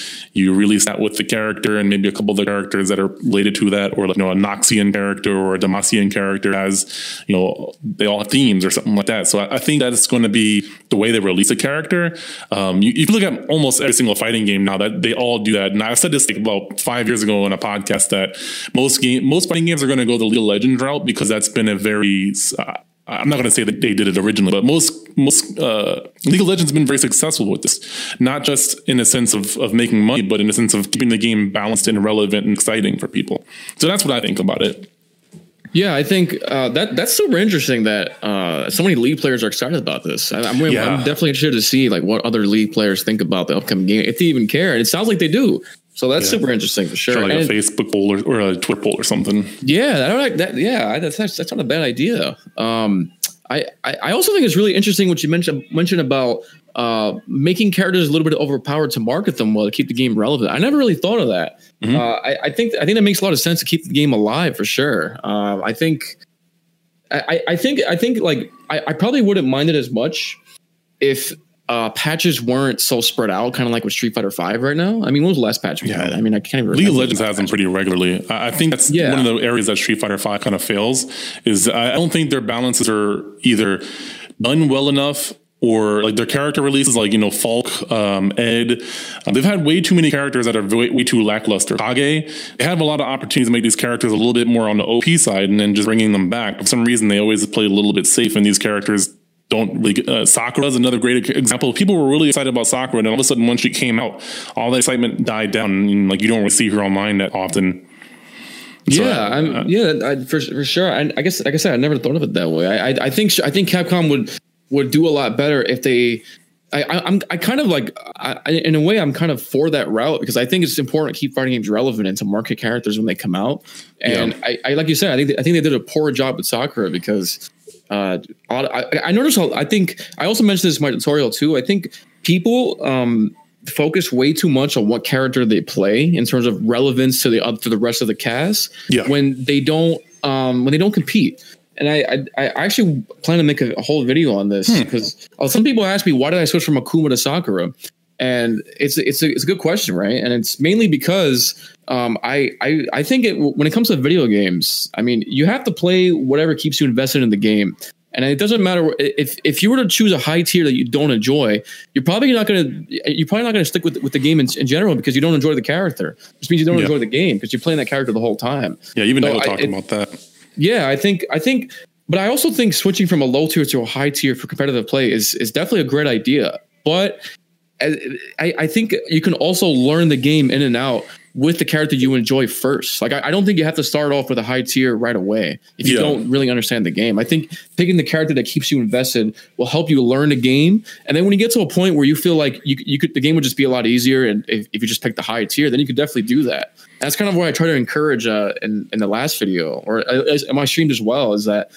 release that with the character and maybe a couple of the characters that are related to that, or like, you know, a Noxian character or a Demacian character has, you know, they all have themes or something like that. So I think that it's going to be the way they release a character. If you look at almost every single fighting game now, that they all do that. And I said this like about 5 years ago on a podcast that most fighting games are going to go the League of Legends route because that's been a very I'm not going to say that they did it originally, but most League of Legends has been very successful with this, not just in a sense of making money, but in a sense of keeping the game balanced and relevant and exciting for people. So that's what I think about it. Yeah, I think that's super interesting that so many League players are excited about this. I'm definitely interested to see like what other League players think about the upcoming game, if they even care. And it sounds like they do. So that's super interesting for sure. Sure, like and a Facebook poll or a Twitter poll or something. Yeah, that's not a bad idea. I also think it's really interesting what you mentioned about making characters a little bit overpowered to market them well to keep the game relevant. I never really thought of that. Mm-hmm. I think that makes a lot of sense to keep the game alive for sure. I probably wouldn't mind it as much if patches weren't so spread out, kind of like with Street Fighter V right now. I mean, when was the last patch we had? I mean, I can't even remember. League of Legends has them pretty regularly. I think that's one of the areas that Street Fighter V kind of fails is I don't think their balances are either done well enough or like their character releases, like, you know, Falke, Ed. They've had way too many characters that are way too lackluster. Kage, they have a lot of opportunities to make these characters a little bit more on the OP side and then just bringing them back. For some reason, they always play a little bit safe and these characters don't really get, Sakura is another great example. People were really excited about Sakura, and all of a sudden, once she came out, all that excitement died down. And, like, you don't really see her online that often. So for sure. And I guess, like I said, I never thought of it that way. I think Capcom would do a lot better if they. I'm kind of for that route because I think it's important to keep fighting games relevant and to market characters when they come out. And I like you said, I think they did a poor job with Sakura because. I noticed how, I think I also mentioned this in my tutorial too. I think people focus way too much on what character they play in terms of relevance to the rest of the cast when they don't compete. And I actually plan to make a whole video on this because some people ask me, why did I switch from Akuma to Sakura? And it's a good question, right? And it's mainly because I think when it comes to video games, I mean, you have to play whatever keeps you invested in the game. And it doesn't matter if you were to choose a high tier that you don't enjoy, you're probably not going to stick with the game in general because you don't enjoy the character, which means you don't enjoy the game because you're playing that character the whole time. Yeah, even though talking about that. Yeah, I think. But I also think switching from a low tier to a high tier for competitive play is definitely a great idea. But I think you can also learn the game in and out with the character you enjoy first. Like, I don't think you have to start off with a high tier right away if you don't really understand the game. I think picking the character that keeps you invested will help you learn the game. And then when you get to a point where you feel like the game would just be a lot easier, and if you just pick the high tier, then you could definitely do that. And that's kind of what I try to encourage in the last video or in my stream as well, is that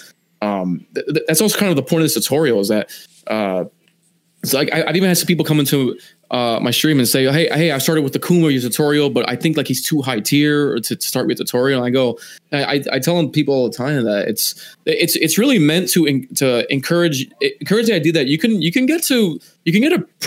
that's also kind of the point of this tutorial, is that so like I've even had some people come into my stream and say, hey, I started with the Kuma tutorial, but I think like he's too high tier or to start with tutorial. And I tell them people all the time that it's really meant to encourage the idea that you can get a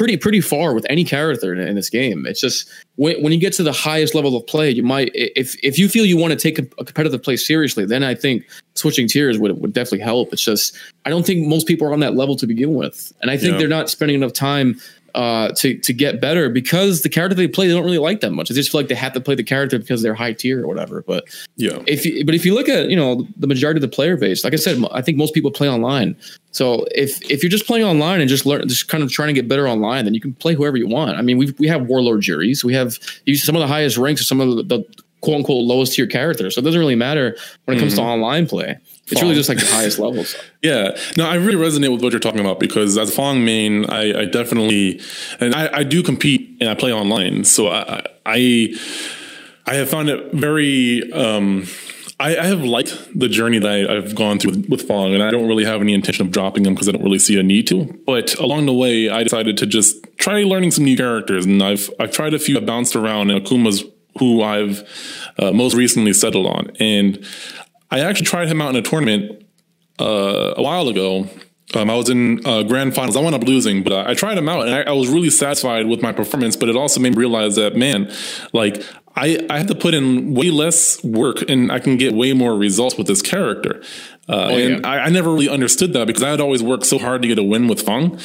pretty far with any character in this game. It's just when you get to the highest level of play, you might, if you feel you want to take a competitive play seriously, then I think switching tiers would definitely help. It's just, I don't think most people are on that level to begin with. And I think they're not spending enough time to get better because the character they play, they don't really like that much. They just feel like they have to play the character because they're high tier or whatever. But if you look at, you know, the majority of the player base, like I said, I think most people play online. So if you're just playing online and just kind of trying to get better online, then you can play whoever you want. I mean, we have warlord Juris, we have some of the highest ranks or some of the quote unquote lowest tier characters. So it doesn't really matter when it comes to online play. It's Fong. Really just like the highest levels. Yeah. No, I really resonate with what you're talking about because as a Fong main, I definitely, and I do compete and I play online. So I have found it very I have liked the journey that I've gone through with Fong, and I don't really have any intention of dropping him because I don't really see a need to. But along the way, I decided to just try learning some new characters, and I've tried a few. I bounced around, and Akuma's who I've most recently settled on. And I actually tried him out in a tournament a while ago. I was in grand finals. I wound up losing, but I tried him out, and I was really satisfied with my performance. But it also made me realize that, man, like I have to put in way less work, and I can get way more results with this character. I never really understood that because I had always worked so hard to get a win with Fong.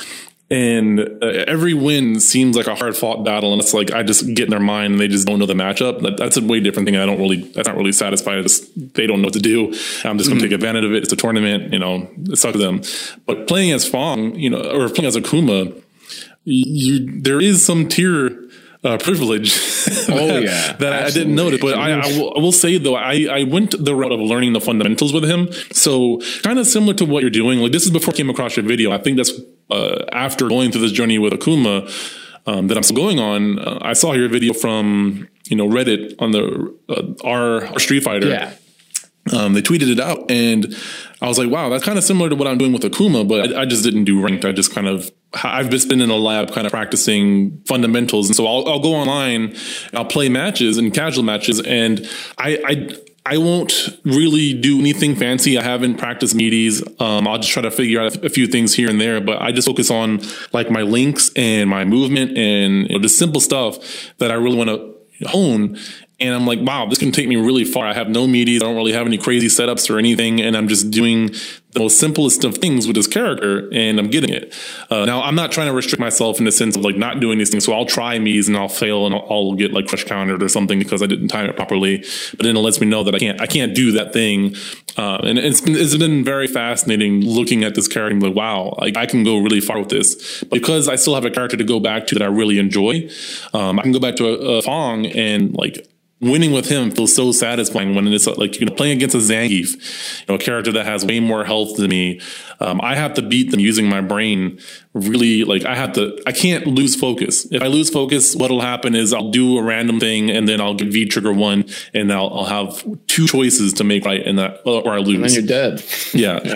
And every win seems like a hard fought battle. And it's like, I just get in their mind and they just don't know the matchup. That's a way different thing. That's not really satisfying. They don't know what to do. I'm just going to take advantage of it. It's a tournament, you know, it sucks them. But playing as Fong, you know, or playing as Akuma, there is some tier privilege that I didn't notice. But I will say, though, I went the route of learning the fundamentals with him. So kind of similar to what you're doing. Like, this is before I came across your video. I think that's after going through this journey with Akuma that I'm still going on. I saw your video from, you know, Reddit on the our Street Fighter. Yeah. They tweeted it out, and I was like, wow, that's kind of similar to what I'm doing with Akuma, but I just didn't do ranked. I've just been in a lab kind of practicing fundamentals. And so I'll go online, and I'll play matches and casual matches. And I won't really do anything fancy. I haven't practiced meaties. I'll just try to figure out a few things here and there, but I just focus on like my links and my movement and, you know, just simple stuff that I really want to hone. And I'm like, wow, this can take me really far. I have no meaties. I don't really have any crazy setups or anything. And I'm just doing the most simplest of things with this character, and I'm getting it. Now, I'm not trying to restrict myself in the sense of like not doing these things. So I'll try meaties and I'll fail and I'll get like crush countered or something because I didn't time it properly. But then it lets me know that I can't do that thing. And it's been very fascinating looking at this character and like, wow, like I can go really far with this because I still have a character to go back to that I really enjoy. I can go back to a Fong and like, winning with him feels so satisfying when it's like, you know, playing against a Zangief, you know, a character that has way more health than me. I have to beat them using my brain. Really, like I can't lose focus. If I lose focus, what'll happen is I'll do a random thing and then I'll get V-Trigger one and I'll have two choices to make right and that, or I lose. And then you're dead.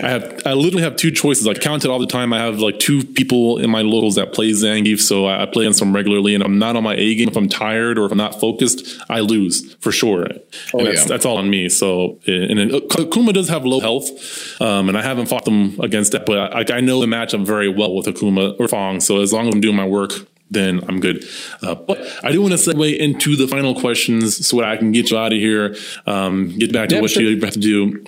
Yeah. I literally have two choices. I count it all the time. I have like two people in my locals that play Zangief. So I play on some regularly and I'm not on my A game. If I'm tired or if I'm not focused, I lose for sure. That's all on me. So, and then Akuma does have low health. And I haven't fought them against that, but I know the matchup very well with Akuma or Fong, so as long as I'm doing my work, then I'm good. But I do want to segue into the final questions so I can get you out of here, get back to what you have to do.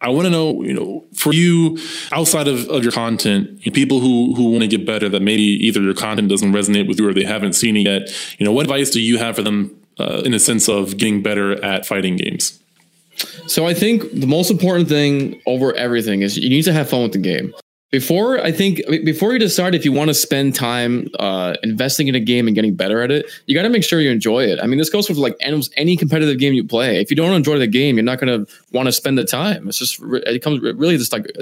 I want to know, you know, for you, outside of your content, people who want to get better, that maybe either your content doesn't resonate with you or they haven't seen it yet, you know, what advice do you have for them in a sense of getting better at fighting games? So I think the most important thing over everything is you need to have fun with the game. Before you decide if you want to spend time investing in a game and getting better at it, you got to make sure you enjoy it. I mean, this goes with like any competitive game you play. If you don't enjoy the game, you're not going to want to spend the time. It's just it's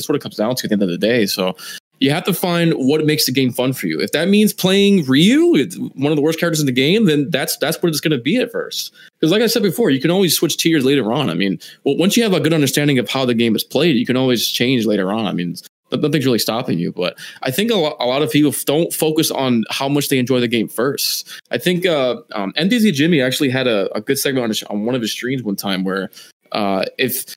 what it comes down to at the end of the day. So you have to find what makes the game fun for you. If that means playing Ryu, one of the worst characters in the game, then that's what it's going to be at first. Because like I said before, you can always switch tiers later on. I mean, once you have a good understanding of how the game is played, you can always change later on. I mean, nothing's really stopping you, but I think a lot of people don't focus on how much they enjoy the game first. I think MDZ Jimmy actually had a good segment on one of his streams one time where because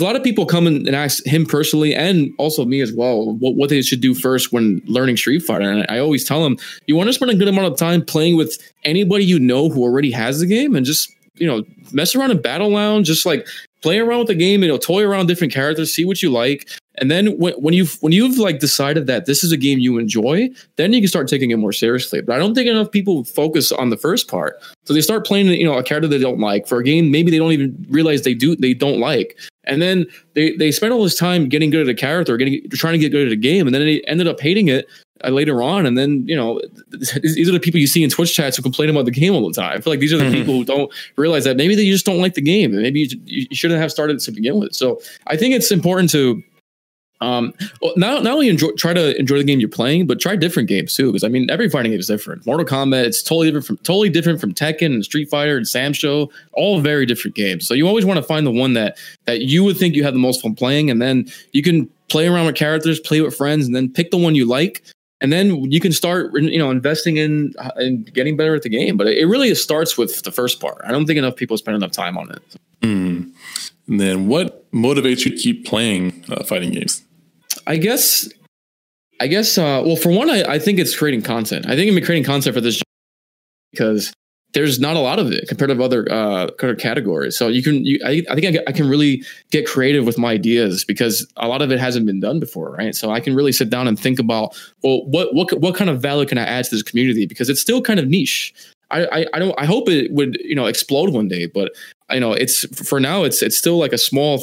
a lot of people come in and ask him personally and also me as well what they should do first when learning Street Fighter. And I always tell them, you want to spend a good amount of time playing with anybody you know who already has the game and just, you know, mess around in Battle Lounge, just like play around with the game, you know, toy around different characters, see what you like. And then when you've like decided that this is a game you enjoy, then you can start taking it more seriously. But I don't think enough people focus on the first part. So they start playing, you know, a character they don't like for a game. Maybe they don't even realize they don't like. And then they spend all this time getting good at a character, trying to get good at a game. And then they ended up hating it later on. And then, you know, these are the people you see in Twitch chats who complain about the game all the time. I feel like these are the people who don't realize that maybe they just don't like the game. And maybe you shouldn't have started to begin with. So I think it's important to Not only try to enjoy the game you're playing, but try different games too. Because I mean, every fighting game is different. Mortal Kombat, it's totally different from Tekken and Street Fighter and SamSho. All very different games. So you always want to find the one that you would think you have the most fun playing, and then you can play around with characters, play with friends, and then pick the one you like. And then you can start, investing in and getting better at the game. But it really starts with the first part. I don't think enough people spend enough time on it. Mm. And then what motivates you to keep playing fighting games? I guess, well, for one, I think it's creating content. I think I'm creating content for this because there's not a lot of it compared to other categories. So I think I can really get creative with my ideas because a lot of it hasn't been done before, right? So I can really sit down and think about, well, what kind of value can I add to this community? Because it's still kind of niche. I hope it would, explode one day, but it's for now, it's still like a small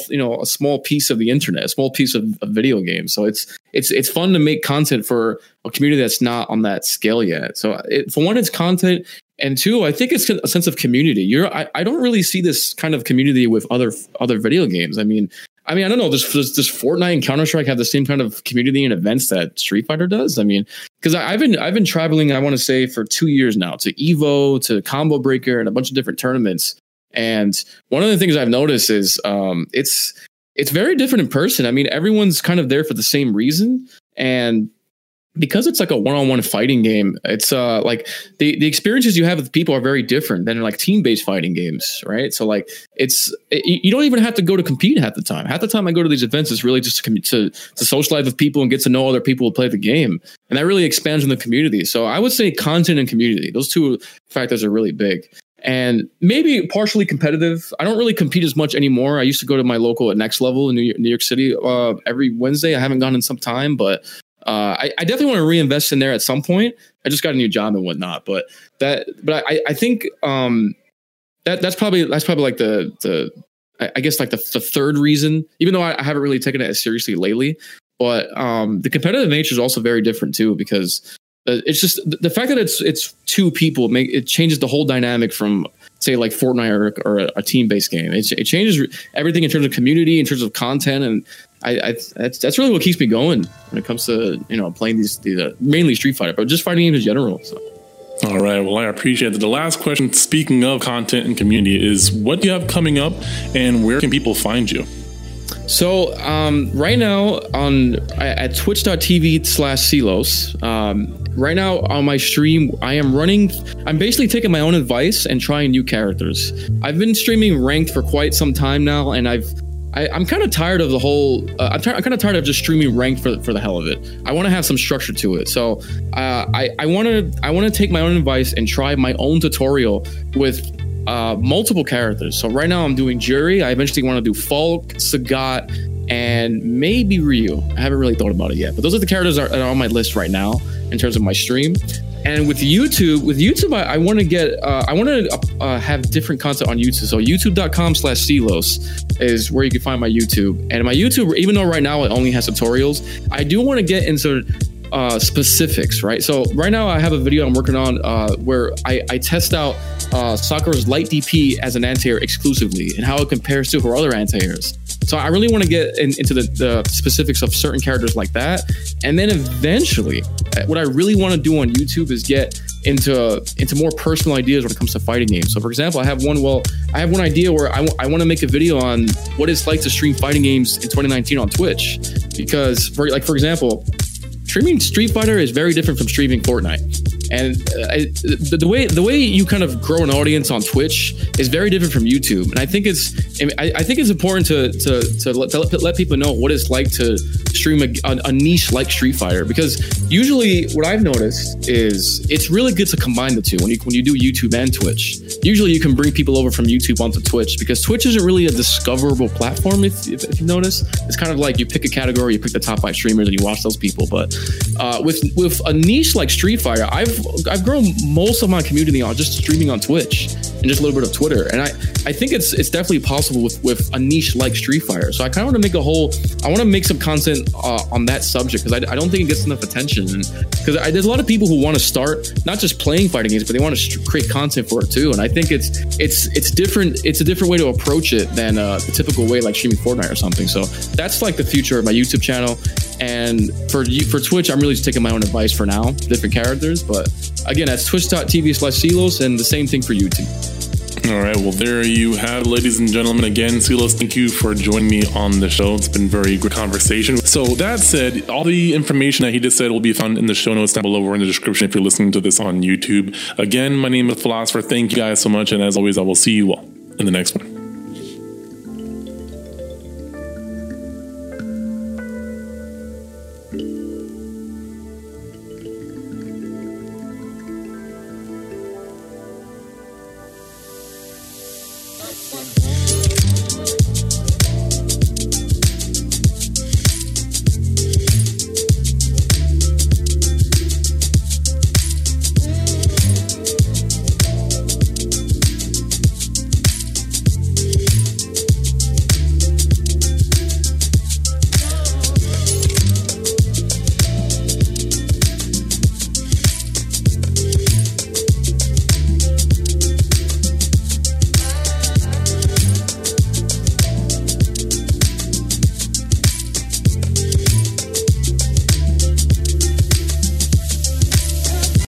piece of the internet, a small piece of video games. So it's fun to make content for a community that's not on that scale yet. So for one, it's content. And two, I think it's a sense of community. I don't really see this kind of community with other video games. I mean, I don't know. Does Fortnite and Counter-Strike have the same kind of community and events that Street Fighter does? I mean, because I've been traveling, I want to say, for 2 years now to Evo, to Combo Breaker, and a bunch of different tournaments. And one of the things I've noticed is it's very different in person. I mean, everyone's kind of there for the same reason, and because it's like a one-on-one fighting game, it's like the experiences you have with people are very different than like team-based fighting games, right? So like you don't even have to go to compete half the time. Half the time I go to these events is really just to socialize with people and get to know other people who play the game, and that really expands on the community. So I would say content and community; those two factors are really big. And maybe partially competitive. I don't really compete as much anymore. I used to go to my local at Next Level in New York City every Wednesday. I haven't gone in some time, but I definitely want to reinvest in there at some point. I just got a new job and whatnot, but I think that's probably like the third reason, even though I haven't really taken it as seriously lately, but the competitive nature is also very different too, because it's just the fact that it's two people it changes the whole dynamic from, say, like Fortnite or a team-based game. It changes everything in terms of community, in terms of content, and that's really what keeps me going when it comes to playing these mainly Street Fighter, but just fighting games in general. So. All right. Well, I appreciate that. The last question, speaking of content and community, is what do you have coming up, and where can people find you? So right now at twitch.tv/CeeLos, right now on my stream, I'm basically taking my own advice and trying new characters. I've been streaming ranked for quite some time now, and I'm kind of tired of the whole. I'm kind of tired of just streaming ranked for the hell of it. I want to have some structure to it, so I want to take my own advice and try my own tutorial with multiple characters. So right now I'm doing Juri. I eventually want to do Falke, Sagat, and maybe Ryu. I haven't really thought about it yet, but those are the characters that are on my list right now in terms of my stream. And with YouTube, I want to get, have different content on YouTube. So youtube.com/CeeLos is where you can find my YouTube. And my YouTube, even though right now it only has tutorials, I do want to get into specifics, right? So right now I have a video I'm working on where I test out Sakura's light DP as an anti-air exclusively and how it compares to her other anti-airs. So I really want to get into the specifics of certain characters like that. And then eventually, what I really want to do on YouTube is get into more personal ideas when it comes to fighting games. So for example, I have one idea where I want to make a video on what it's like to stream fighting games in 2019 on Twitch. Because for example, streaming Street Fighter is very different from streaming Fortnite, and the way you kind of grow an audience on Twitch is very different from YouTube. And I think it's important to let people know what it's like to stream a niche like Street Fighter, because usually what I've noticed is it's really good to combine the two. When you do YouTube and Twitch, usually you can bring people over from YouTube onto Twitch, because Twitch isn't really a discoverable platform. If you notice, it's kind of like you pick a category, you pick the top 5 streamers, and you watch those people, but. With a niche like Street Fighter, I've grown most of my community on just streaming on Twitch and just a little bit of Twitter, and I think it's definitely possible with a niche like Street Fighter. So I kind of want to make some content on that subject, because I don't think it gets enough attention. Because there's a lot of people who want to start not just playing fighting games, but they want to create content for it too. And I think it's different. It's a different way to approach it than the typical way, like streaming Fortnite or something. So that's like the future of my YouTube channel. And for Twitch, I'm really just taking my own advice for now, different characters. But again, that's twitch.tv/CeeLos, and the same thing for YouTube. All right, well, there you have, ladies and gentlemen. Again, CeeLos, thank you for joining me on the show. It's been a very good conversation. So that said, all the information that he just said will be found in the show notes down below or in the description if you're listening to this on YouTube. Again, my name is Philosopher. Thank you guys so much. And as always, I will see you all in the next one.